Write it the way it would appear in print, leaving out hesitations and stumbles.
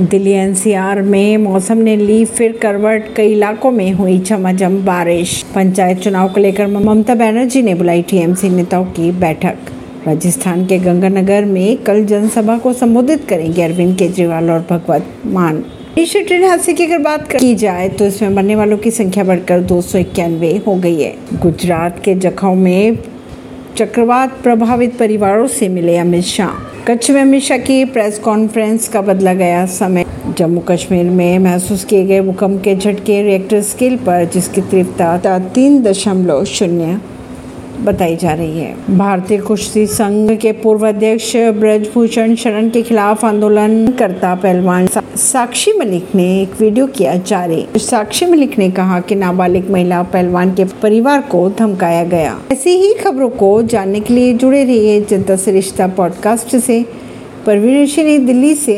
Delhi NCR में मौसम ने ली फिर करवट, कई इलाकों में हुई झमाझम बारिश। पंचायत चुनाव को लेकर ममता बैनर्जी ने बुलाई टीएमसी नेताओं की बैठक। राजस्थान के गंगानगर में कल जनसभा को संबोधित करेंगे अरविंद केजरीवाल और भगवंत मान। एशिया ट्रेन हादसे की अगर बात की जाए तो इसमें मरने वालों की संख्या बढ़कर 291 हो गई है। गुजरात के जखौ में चक्रवात प्रभावित परिवारों से मिले अमित शाह। कच्छ में अमित शाह की प्रेस कॉन्फ्रेंस का बदला गया समय। जम्मू कश्मीर में महसूस किए गए भूकंप के झटके रिएक्टर स्केल पर, जिसकी तीव्रता 3.0 बताई जा रही है। भारतीय कुश्ती संघ के पूर्व अध्यक्ष बृजभूषण शरण के खिलाफ आंदोलनकर्ता पहलवान साक्षी मलिक ने एक वीडियो किया जारी। साक्षी मलिक ने कहा कि नाबालिग महिला पहलवान के परिवार को धमकाया गया। ऐसी ही खबरों को जानने के लिए जुड़े रहिए जनता रिश्ता पॉडकास्ट से। परवीन अर्शी, दिल्ली से।